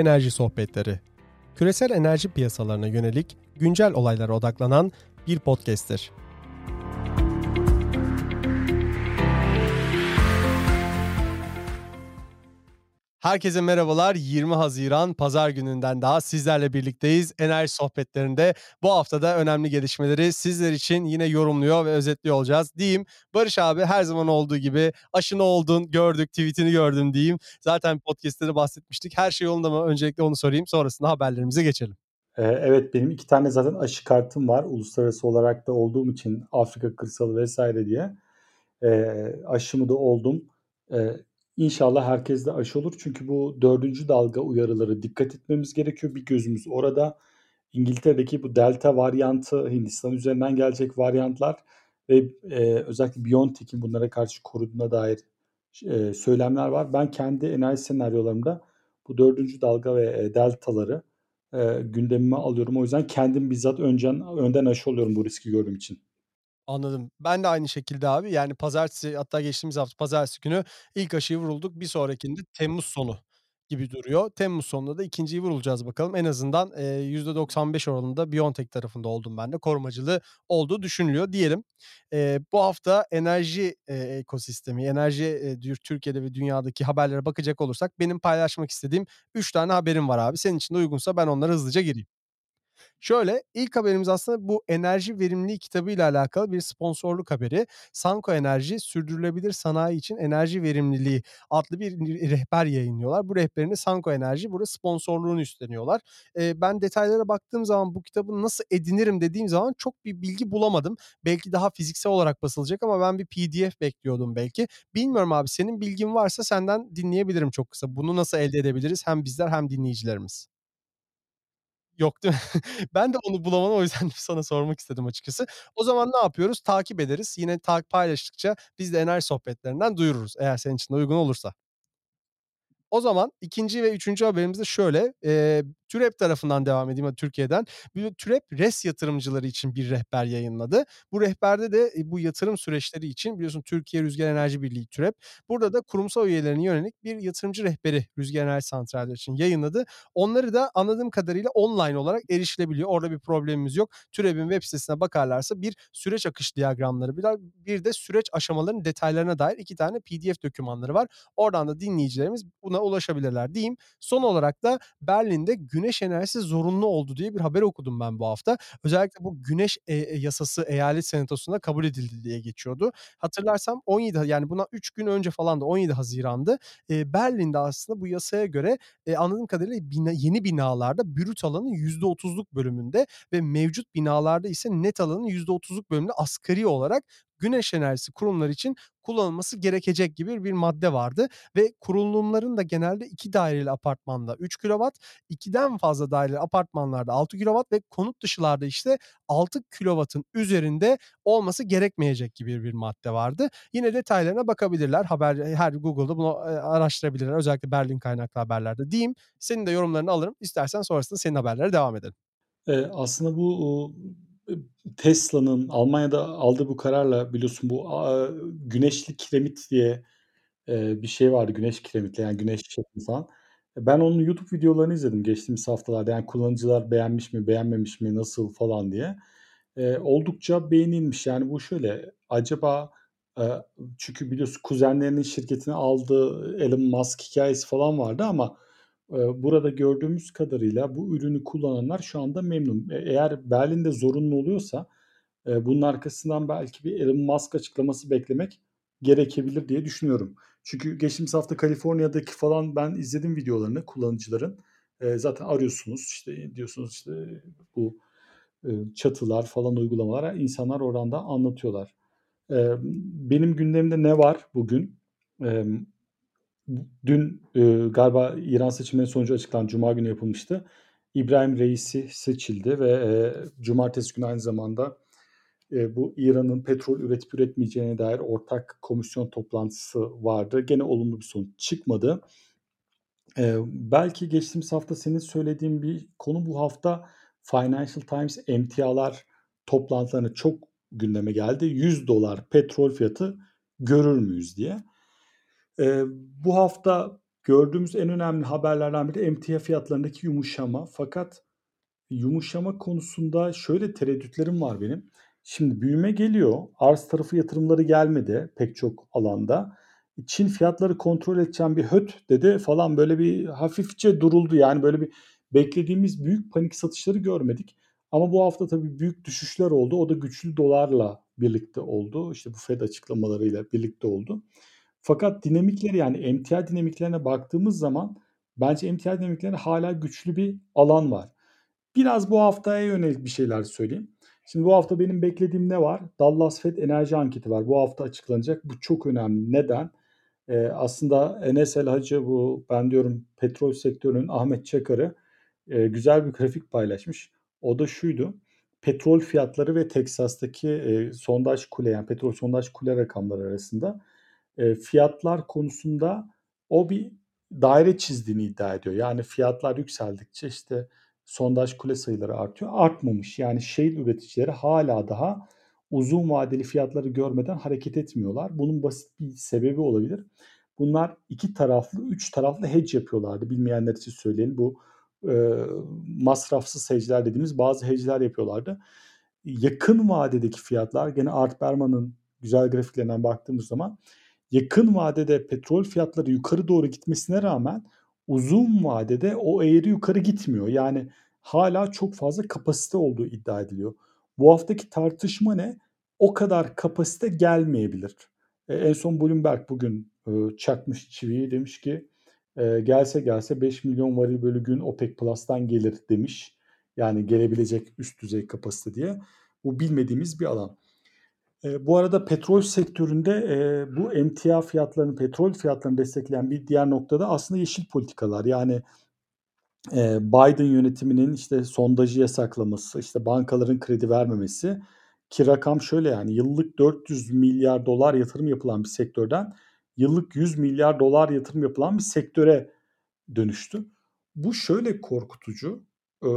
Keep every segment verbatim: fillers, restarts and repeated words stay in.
Enerji Sohbetleri. Küresel enerji piyasalarına yönelik güncel olaylara odaklanan bir podcast'tir. Herkese merhabalar. yirmi Haziran Pazar gününden daha sizlerle birlikteyiz. Enerji sohbetlerinde bu haftada önemli gelişmeleri sizler için yine yorumluyor ve özetliyor olacağız diyeyim. Barış abi her zaman olduğu gibi aşına oldun, gördük, tweetini gördüm diyeyim. Zaten podcast'te bahsetmiştik. Her şey yolunda mı? Öncelikle onu sorayım. Sonrasında haberlerimize geçelim. Evet, benim iki tane zaten aşı kartım var. Uluslararası olarak da olduğum için Afrika kırsalı vesaire diye aşımı da oldum. İnşallah herkes de aşı olur. Çünkü bu dördüncü dalga uyarıları dikkat etmemiz gerekiyor. Bir gözümüz orada. İngiltere'deki bu delta varyantı, Hindistan üzerinden gelecek varyantlar ve e, özellikle Biontech'in bunlara karşı koruduğuna dair e, söylemler var. Ben kendi enerji senaryolarımda bu dördüncü dalga ve e, deltaları e, gündemime alıyorum. O yüzden kendim bizzat önceden, önden aşı oluyorum bu riski gördüğüm için. Anladım. Ben de aynı şekilde abi. Yani pazartesi, hatta geçtiğimiz hafta pazartesi günü ilk aşıyı vurulduk. Bir sonrakinde Temmuz sonu gibi duruyor. Temmuz sonunda da ikinciyi vurulacağız bakalım. En azından e, yüzde doksan beş oranında Biontech tarafında oldum ben de. Korumacılığı olduğu düşünülüyor diyelim. E, bu hafta enerji e, ekosistemi, enerji e, Türkiye'de ve dünyadaki haberlere bakacak olursak benim paylaşmak istediğim üç tane haberim var abi. Senin için de uygunsa ben onlara hızlıca gireyim. Şöyle, ilk haberimiz aslında bu enerji verimliliği kitabıyla alakalı bir sponsorluk haberi. Sanko Enerji sürdürülebilir sanayi için enerji verimliliği adlı bir rehber yayınlıyorlar. Bu rehberini Sanko Enerji burada sponsorluğunu üstleniyorlar. Ee, ben detaylara baktığım zaman bu kitabı nasıl edinirim dediğim zaman çok bir bilgi bulamadım. Belki daha fiziksel olarak basılacak ama ben bir P D F bekliyordum belki. Bilmiyorum abi, senin bilgin varsa senden dinleyebilirim çok kısa. Bunu nasıl elde edebiliriz hem bizler hem dinleyicilerimiz? Yok değil mi? Ben de onu bulamadım, o yüzden sana sormak istedim açıkçası. O zaman ne yapıyoruz? Takip ederiz. Yine takip paylaştıkça biz de enerji sohbetlerinden duyururuz eğer senin için de uygun olursa. O zaman ikinci ve üçüncü haberimiz de şöyle. E, TÜREB tarafından devam edeyim, Türkiye'den. TÜREB res yatırımcıları için bir rehber yayınladı. Bu rehberde de e, bu yatırım süreçleri için biliyorsun Türkiye Rüzgar Enerji Birliği TÜREB. Burada da kurumsal üyelerine yönelik bir yatırımcı rehberi Rüzgar Enerji Santralleri için yayınladı. Onları da anladığım kadarıyla online olarak erişilebiliyor. Orada bir problemimiz yok. TÜREB'in web sitesine bakarlarsa bir süreç akış diyagramları, bir de süreç aşamalarının detaylarına dair iki tane P D F dokümanları var. Oradan da dinleyicilerimiz buna ulaşabilirler diyeyim. Son olarak da Berlin'de güneş enerjisi zorunlu oldu diye bir haber okudum ben bu hafta. Özellikle bu güneş e- yasası eyalet senatosunda kabul edildi diye geçiyordu. Hatırlarsam on yedi, yani buna üç gün önce falan da on yedi Haziran'dı. E, Berlin'de aslında bu yasaya göre e, anladığım kadarıyla bina, yeni binalarda brüt alanın yüzde otuzluk bölümünde ve mevcut binalarda ise net alanın yüzde otuzluk bölümünde asgari olarak güneş enerjisi kurumları için kullanılması gerekecek gibi bir madde vardı. Ve kurulumların da genelde iki daireli apartmanda üç kilowatt, ikiden fazla daireli apartmanlarda altı kilowatt ve konut dışılarda işte altı kilowattın üzerinde olması gerekmeyecek gibi bir madde vardı. Yine detaylarına bakabilirler. Haber, her Google'da bunu araştırabilirler. Özellikle Berlin kaynaklı haberlerde diyeyim. Senin de yorumlarını alırım. İstersen sonrasında senin haberlere devam edelim. E, aslında bu... Tesla'nın Almanya'da aldığı bu kararla biliyorsun bu a, güneşli kiremit diye e, bir şey vardı. Güneş kiremitle, yani güneş şekli falan. Ben onun YouTube videolarını izledim geçtiğimiz haftalarda. Yani kullanıcılar beğenmiş mi, beğenmemiş mi, nasıl falan diye. E, oldukça beğenilmiş. Yani bu şöyle, acaba e, çünkü biliyorsun kuzenlerinin şirketini aldığı Elon Musk hikayesi falan vardı ama burada gördüğümüz kadarıyla bu ürünü kullananlar şu anda memnun. Eğer Berlin'de zorunlu oluyorsa bunun arkasından belki bir Elon Musk açıklaması beklemek gerekebilir diye düşünüyorum. Çünkü geçtiğimiz hafta Kaliforniya'daki falan ben izledim videolarını kullanıcıların. Zaten arıyorsunuz işte, diyorsunuz işte bu çatılar falan uygulamalara insanlar oradan da anlatıyorlar. Benim gündemimde ne var bugün? Dün e, galiba İran seçimlerinin sonucu açıklanan Cuma günü yapılmıştı. İbrahim Reisi seçildi ve e, Cumartesi günü aynı zamanda e, bu İran'ın petrol üretip üretmeyeceğine dair ortak komisyon toplantısı vardı. Gene olumlu bir sonuç çıkmadı. E, belki geçtiğimiz hafta senin söylediğin bir konu, bu hafta Financial Times emtialar toplantılarına çok gündeme geldi. yüz dolar petrol fiyatı görür müyüz diye. Ee, bu hafta Gördüğümüz en önemli haberlerden biri emtia fiyatlarındaki yumuşama. Fakat yumuşama konusunda şöyle tereddütlerim var benim. Şimdi büyüme geliyor. Arz tarafı yatırımları gelmedi pek çok alanda. Çin fiyatları kontrol edeceğim bir höt dedi falan, böyle bir hafifçe duruldu. Yani böyle bir beklediğimiz büyük panik satışları görmedik. Ama bu hafta tabii büyük düşüşler oldu. O da güçlü dolarla birlikte oldu. İşte bu Fed açıklamalarıyla birlikte oldu. Fakat dinamikleri, yani emtia dinamiklerine baktığımız zaman bence emtia dinamiklerine hala güçlü bir alan var. Biraz bu haftaya yönelik bir şeyler söyleyeyim. Şimdi bu hafta benim beklediğim ne var? Dallas Fed enerji anketi var. Bu hafta açıklanacak. Bu çok önemli. Neden? Ee, aslında Enes El Hacı, bu ben diyorum petrol sektörünün Ahmet Çakar'ı e, güzel bir grafik paylaşmış. O da şuydu. Petrol fiyatları ve Teksas'taki e, sondaj kule, yani petrol sondaj kule rakamları arasında e, fiyatlar konusunda o bir daire çizdiğini iddia ediyor. Yani fiyatlar yükseldikçe işte sondaj kule sayıları artıyor. Artmamış. Yani şehir üreticileri hala daha uzun vadeli fiyatları görmeden hareket etmiyorlar. Bunun basit bir sebebi olabilir. Bunlar iki taraflı, üç taraflı hedge yapıyorlardı. Bilmeyenler için söyleyelim. Bu e, masrafsız hedge'ler dediğimiz bazı hedge'ler yapıyorlardı. Yakın vadedeki fiyatlar, gene Art Berman'ın güzel grafiklerinden baktığımız zaman, yakın vadede petrol fiyatları yukarı doğru gitmesine rağmen uzun vadede o eğri yukarı gitmiyor. Yani hala çok fazla kapasite olduğu iddia ediliyor. Bu haftaki tartışma ne? O kadar kapasite gelmeyebilir. E, en son Bloomberg bugün e, çakmış çiviyi, demiş ki e, gelse gelse beş milyon varil bölü gün OPEC Plus'tan gelir demiş. Yani gelebilecek üst düzey kapasite diye. Bu bilmediğimiz bir alan. E, bu arada petrol sektöründe e, bu emtia fiyatlarını, petrol fiyatlarını destekleyen bir diğer noktada aslında yeşil politikalar. Yani e, Biden yönetiminin işte sondajı yasaklaması, işte bankaların kredi vermemesi, ki rakam şöyle, yani yıllık dört yüz milyar dolar yatırım yapılan bir sektörden yıllık yüz milyar dolar yatırım yapılan bir sektöre dönüştü. Bu şöyle korkutucu. E,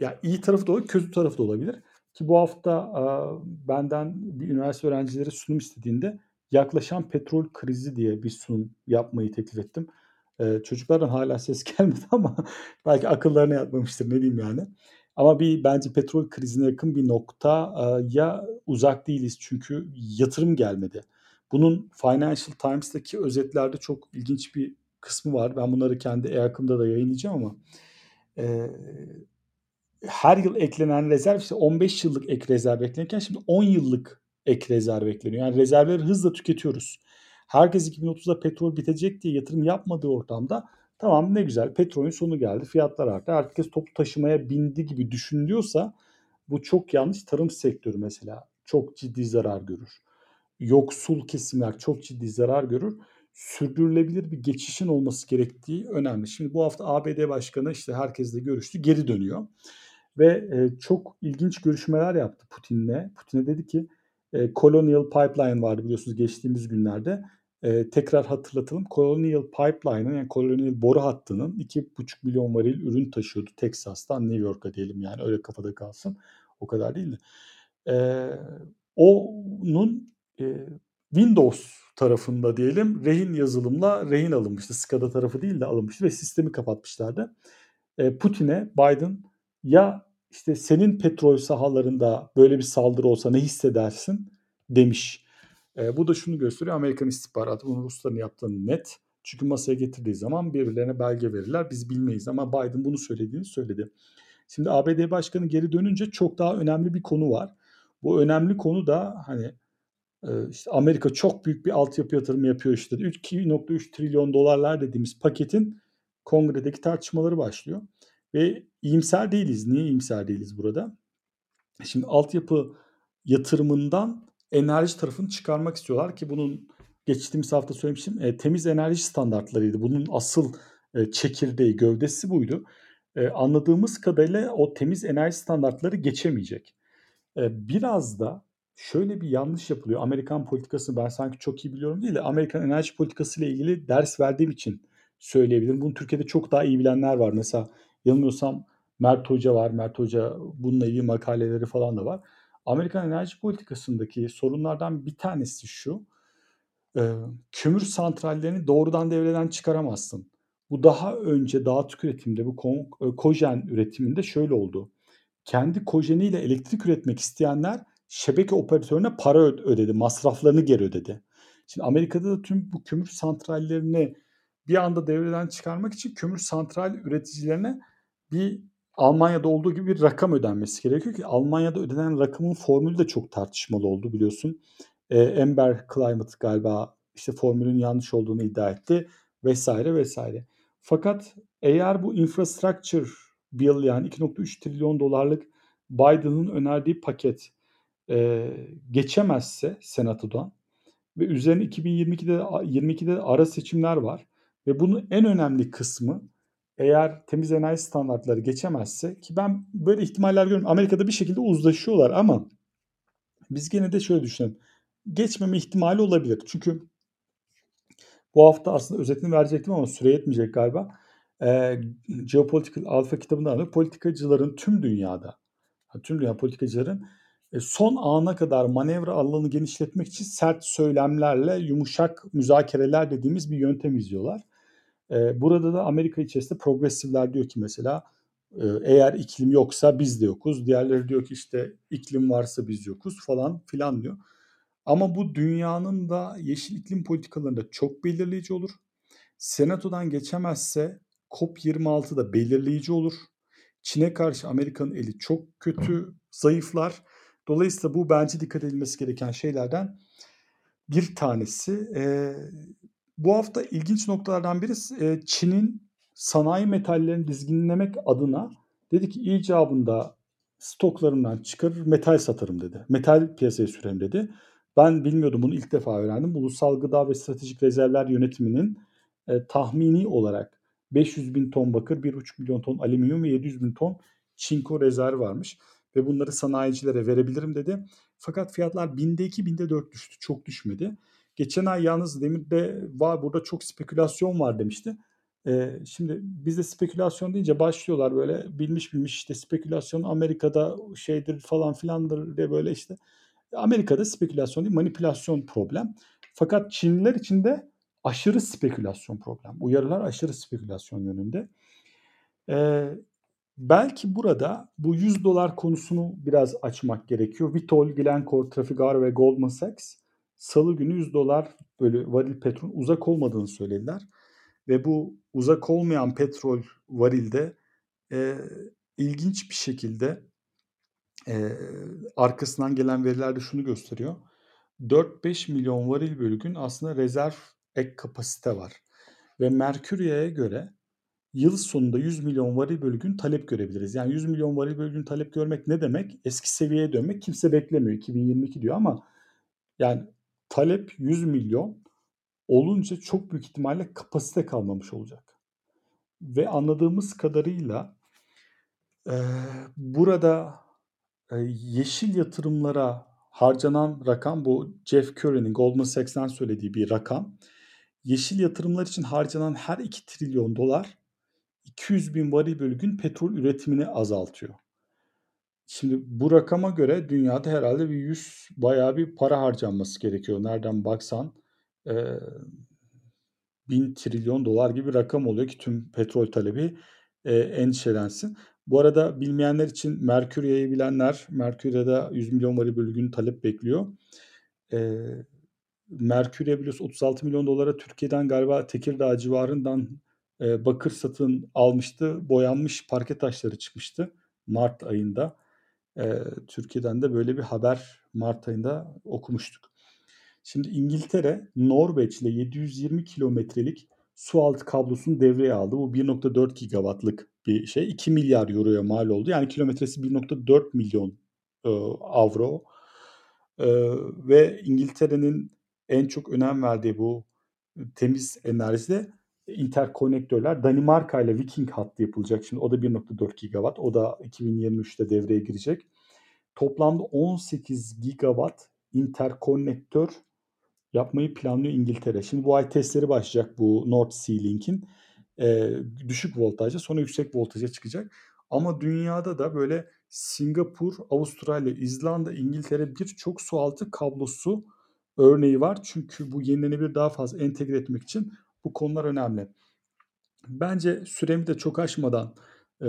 yani iyi tarafı da olabilir, kötü tarafı da olabilir. Ki bu hafta e, benden bir üniversite öğrencileri sunum istediğinde yaklaşan petrol krizi diye bir sunum yapmayı teklif ettim. E, çocuklardan hala ses gelmedi ama belki akıllarına yatmamıştır, ne diyeyim yani. Ama bir bence petrol krizine yakın bir noktaya e, uzak değiliz, çünkü yatırım gelmedi. Bunun Financial Times'taki özetlerde çok ilginç bir kısmı var. Ben bunları kendi e-akımda da yayınlayacağım ama... E, her yıl eklenen rezerv, işte on beş yıllık ek rezerv eklenirken şimdi on yıllık ek rezerv ekleniyor. Yani rezervleri hızla tüketiyoruz. Herkes iki bin otuzda petrol bitecek diye yatırım yapmadığı ortamda, tamam ne güzel petrolün sonu geldi, fiyatlar arttı, herkes toplu taşımaya bindi gibi düşünülüyorsa bu çok yanlış. Tarım sektörü mesela çok ciddi zarar görür. Yoksul kesimler çok ciddi zarar görür. Sürdürülebilir bir geçişin olması gerektiği önemli. Şimdi bu hafta A B D Başkanı işte herkesle görüştü, geri dönüyor. Ve çok ilginç görüşmeler yaptı Putin'le. Putin'e dedi ki Colonial Pipeline vardı biliyorsunuz geçtiğimiz günlerde. Tekrar hatırlatalım. Colonial Pipeline'ın, yani Colonial boru hattının iki buçuk milyon varil ürün taşıyordu Teksas'tan New York'a diyelim, yani öyle kafada kalsın. O kadar değil de. Onun Windows tarafında diyelim rehin yazılımla rehin alınmıştı. SCADA tarafı değil de alınmıştı ve sistemi kapatmışlardı. Putin'e Biden, ya işte senin petrol sahalarında böyle bir saldırı olsa ne hissedersin demiş. E, bu da şunu gösteriyor. Amerikan istihbaratı bunu Rusların yaptığını net. Çünkü masaya getirdiği zaman birbirlerine belge verirler. Biz bilmeyiz ama Biden bunu söylediğini söyledi. Şimdi A B D Başkanı geri dönünce çok daha önemli bir konu var. Bu önemli konu da hani e, işte Amerika çok büyük bir altyapı yatırımı yapıyor işte. iki virgül üç trilyon dolarlar dediğimiz paketin kongredeki tartışmaları başlıyor. Ve iyimser değiliz. Niye iyimser değiliz burada? Şimdi altyapı yatırımından enerji tarafını çıkarmak istiyorlar ki bunun geçtiğimiz hafta söylemiştim. E, temiz enerji standartlarıydı. Bunun asıl e, çekirdeği, gövdesi buydu. E, anladığımız kadarıyla o temiz enerji standartları geçemeyecek. E, biraz da şöyle bir yanlış yapılıyor. Amerikan politikasını ben sanki çok iyi biliyorum değil de Amerikan enerji politikası ile ilgili ders verdiğim için söyleyebilirim. Bunu Türkiye'de çok daha iyi bilenler var. Mesela yanılmıyorsam Mert Hoca var. Mert Hoca bununla ilgili makaleleri falan da var. Amerikan enerji politikasındaki sorunlardan bir tanesi şu. e, kömür santrallerini doğrudan devreden çıkaramazsın. Bu daha önce dağıt üretiminde, bu kojen üretiminde şöyle oldu. Kendi kojeniyle elektrik üretmek isteyenler şebeke operatörüne para ödedi, masraflarını geri ödedi. Şimdi Amerika'da da tüm bu kömür santrallerini bir anda devreden çıkarmak için kömür santral üreticilerine bir Almanya'da olduğu gibi bir rakam ödenmesi gerekiyor ki Almanya'da ödenen rakamın formülü de çok tartışmalı oldu biliyorsun. Ee, Ember Climate galiba işte formülün yanlış olduğunu iddia etti vesaire vesaire. Fakat eğer bu infrastructure bill yani iki virgül üç trilyon dolarlık Biden'ın önerdiği paket e, geçemezse Senato'dan ve üzerine iki bin yirmi ikide ara seçimler var ve bunun en önemli kısmı eğer temiz enerji standartları geçemezse ki ben böyle ihtimaller görüyorum. Amerika'da bir şekilde uzlaşıyorlar ama biz gene de şöyle düşünelim. Geçmeme ihtimali olabilir. Çünkü bu hafta aslında özetini verecektim ama süre yetmeyecek galiba. Ee, Geopolitical Alpha kitabından da politikacıların tüm dünyada, tüm dünya politikacıların son ana kadar manevra alanını genişletmek için sert söylemlerle yumuşak müzakereler dediğimiz bir yöntem izliyorlar. Burada da Amerika içerisinde progresifler diyor ki mesela eğer iklim yoksa biz de yokuz. Diğerleri diyor ki işte iklim varsa biz yokuz falan filan diyor. Ama bu dünyanın da yeşil iklim politikalarında çok belirleyici olur. Senato'dan geçemezse C O P yirmi altıda belirleyici olur. Çin'e karşı Amerika'nın eli çok kötü, zayıflar. Dolayısıyla bu bence dikkat edilmesi gereken şeylerden bir tanesi. Ee, bu hafta ilginç noktalardan biri e, Çin'in sanayi metallerini dizginlemek adına dedi ki icabında stoklarımdan çıkarır metal satarım dedi. Metal piyasaya sürerim dedi. Ben bilmiyordum, bunu ilk defa öğrendim. Ulusal Gıda ve Stratejik Rezervler Yönetimi'nin e, tahmini olarak beş yüz bin ton bakır, bir buçuk milyon ton alüminyum ve yedi yüz bin ton çinko rezervi varmış. Ve bunları sanayicilere verebilirim dedi. Fakat fiyatlar binde iki, binde dört düştü. Çok düşmedi. Geçen ay yalnız demirde var, burada çok spekülasyon var demişti. Ee, şimdi bizde spekülasyon deyince başlıyorlar böyle bilmiş bilmiş işte spekülasyon Amerika'da şeydir falan filandır diye böyle işte. Amerika'da spekülasyon değil, manipülasyon problem. Fakat Çinliler için de aşırı spekülasyon problem. Uyarılar aşırı spekülasyon yönünde. Evet. Belki burada bu yüz dolar konusunu biraz açmak gerekiyor. Vitol, Glencore, Traficar ve Goldman Sachs salı günü yüz dolar böyle varil petrol uzak olmadığını söylediler. Ve bu uzak olmayan petrol varilde e, ilginç bir şekilde e, arkasından gelen veriler de şunu gösteriyor. dört beş milyon varil bölü gün aslında rezerv ek kapasite var. Ve Merkür'e göre yıl sonunda yüz milyon varil bölü gün talep görebiliriz. Yani yüz milyon varil bölü gün talep görmek ne demek? Eski seviyeye dönmek kimse beklemiyor. iki bin yirmi iki diyor ama yani talep yüz milyon olunca çok büyük ihtimalle kapasite kalmamış olacak. Ve anladığımız kadarıyla e, burada e, yeşil yatırımlara harcanan rakam bu Jeff Curry'nin Goldman Sachs'ten söylediği bir rakam. Yeşil yatırımlar için harcanan her iki trilyon dolar iki yüz bin varil bölü gün petrol üretimini azaltıyor. Şimdi bu rakama göre dünyada herhalde bir yüz bayağı bir para harcanması gerekiyor. Nereden baksan e, bin trilyon dolar gibi bir rakam oluyor ki tüm petrol talebi e, endişelensin. Bu arada bilmeyenler için Merkür'ü bilenler, Merkür'e de yüz milyon varil bölü gün talep bekliyor. E, Merkür'e biliyorsun otuz altı milyon dolara Türkiye'den galiba Tekirdağ civarından bakır satın almıştı. Boyanmış parke taşları çıkmıştı Mart ayında. E, Türkiye'den de böyle bir haber Mart ayında okumuştuk. Şimdi İngiltere Norveç ile yedi yüz yirmi kilometrelik su altı kablosunu devreye aldı. Bu bir virgül dört gigawattlık bir şey. iki milyar euroya mal oldu. Yani kilometresi bir virgül dört milyon avro. E, ve İngiltere'nin en çok önem verdiği bu temiz enerjide interkonektörler Danimarka ile Viking hattı yapılacak. Şimdi o da bir virgül dört gigawatt. O da iki bin yirmi üçte devreye girecek. Toplamda on sekiz gigawatt interkonektör yapmayı planlıyor İngiltere. Şimdi bu ay testleri başlayacak bu North Sea Link'in. E, düşük voltajda sonra yüksek voltaja çıkacak. Ama dünyada da böyle Singapur, Avustralya, İzlanda, İngiltere birçok sualtı kablosu örneği var. Çünkü bu yenilenebilir daha fazla entegre etmek için bu konular önemli. Bence süremi de çok aşmadan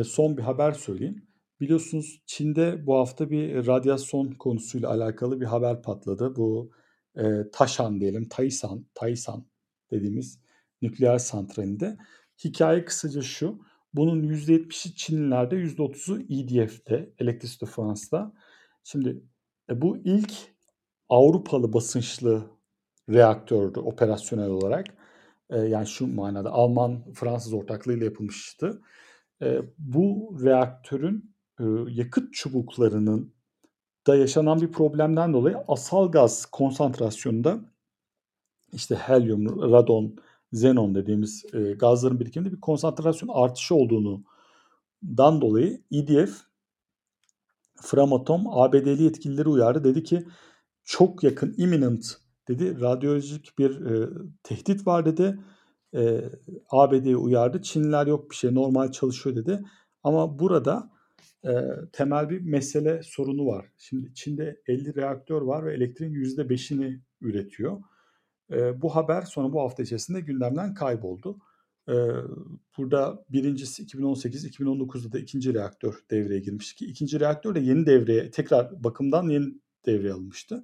son bir haber söyleyeyim. Biliyorsunuz Çin'de bu hafta bir radyasyon konusuyla alakalı bir haber patladı. Bu e, Taishan diyelim, Taishan, Taishan dediğimiz nükleer santralinde. Hikaye kısaca şu, bunun yüzde yetmişi Çinlilerde, yüzde otuzu E D F'te, Electricité France'da. Şimdi e, bu ilk Avrupalı basınçlı reaktördü operasyonel olarak. E, yani şu manada Alman-Fransız ortaklığıyla yapılmıştı. E, bu reaktörün yakıt çubuklarının da yaşanan bir problemden dolayı asal gaz konsantrasyonunda işte helyum, radon, xenon dediğimiz gazların birikiminde bir konsantrasyon artışı olduğundan dolayı E D F, Framatom, A B D'li yetkilileri uyardı. Dedi ki çok yakın, imminent dedi, radyolojik bir e, tehdit var dedi. E, A B D'yi uyardı. Çinliler yok bir şey, normal çalışıyor dedi. Ama burada E, temel bir mesele sorunu var. Şimdi Çin'de elli reaktör var ve elektriğin yüzde beşini üretiyor. E, bu haber sonra bu hafta içerisinde gündemden kayboldu. E, burada birincisi iki bin on sekiz iki bin on dokuzda da ikinci reaktör devreye girmişti ki ikinci reaktör de yeni devreye, tekrar bakımdan yeni devreye alınmıştı.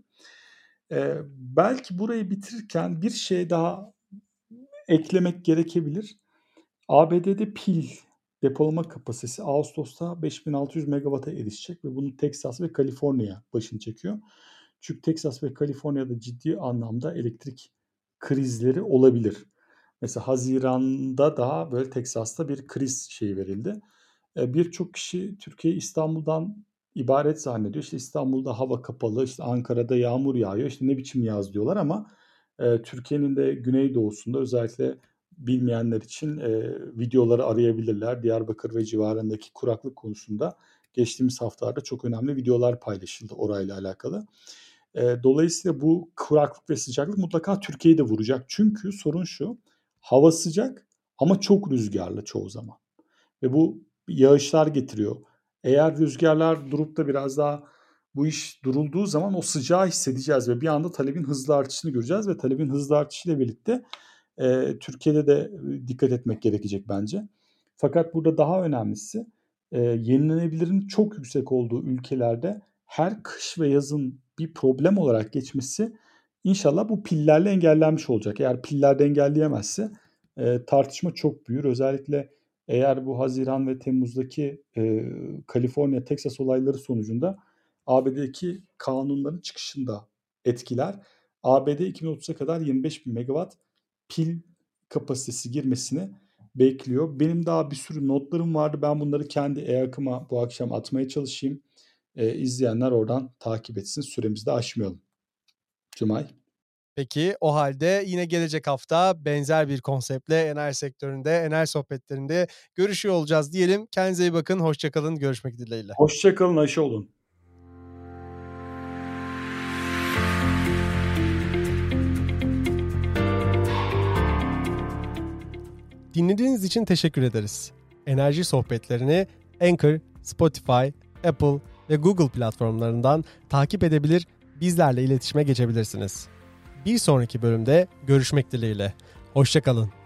E, belki burayı bitirirken bir şey daha eklemek gerekebilir. A B D'de pil depolama kapasitesi Ağustos'ta beş bin altı yüz megawata erişecek ve bunu Teksas ve Kaliforniya başını çekiyor. Çünkü Teksas ve Kaliforniya'da ciddi anlamda elektrik krizleri olabilir. Mesela Haziran'da daha böyle Teksas'ta bir kriz şeyi verildi. Birçok kişi Türkiye İstanbul'dan ibaret zannediyor. İşte İstanbul'da hava kapalı, işte Ankara'da yağmur yağıyor, işte ne biçim yaz diyorlar ama Türkiye'nin de güneydoğusunda özellikle bilmeyenler için e, videoları arayabilirler. Diyarbakır ve civarındaki kuraklık konusunda geçtiğimiz haftalarda çok önemli videolar paylaşıldı orayla alakalı. E, dolayısıyla bu kuraklık ve sıcaklık mutlaka Türkiye'yi de vuracak. Çünkü sorun şu, hava sıcak ama çok rüzgarlı çoğu zaman. Ve bu yağışlar getiriyor. Eğer rüzgarlar durup da biraz daha bu iş durulduğu zaman o sıcağı hissedeceğiz ve bir anda talebin hızlı artışını göreceğiz ve talebin hızlı artışıyla birlikte Türkiye'de de dikkat etmek gerekecek bence. Fakat burada daha önemlisi yenilenebilirin çok yüksek olduğu ülkelerde her kış ve yazın bir problem olarak geçmesi inşallah bu pillerle engellenmiş olacak. Eğer pillerde engelleyemezse tartışma çok büyür. Özellikle eğer bu Haziran ve Temmuz'daki Kaliforniya, Teksas olayları sonucunda A B D'deki kanunların çıkışında etkiler. A B D iki bin otuza kadar yirmi beş bin megawatt pil kapasitesi girmesini bekliyor. Benim daha bir sürü notlarım vardı. Ben bunları kendi e-akıma bu akşam atmaya çalışayım. Ee, izleyenler oradan takip etsin. Süremizi de aşmayalım. Cumay. Peki o halde yine gelecek hafta benzer bir konseptle enerji sektöründe, enerji sohbetlerinde görüşüyor olacağız diyelim. Kendinize iyi bakın. Hoşçakalın. Görüşmek dileğiyle. Hoşçakalın. Aşı olun. Dinlediğiniz için teşekkür ederiz. Enerji sohbetlerini Anchor, Spotify, Apple ve Google platformlarından takip edebilir, bizlerle iletişime geçebilirsiniz. Bir sonraki bölümde görüşmek dileğiyle. Hoşça kalın.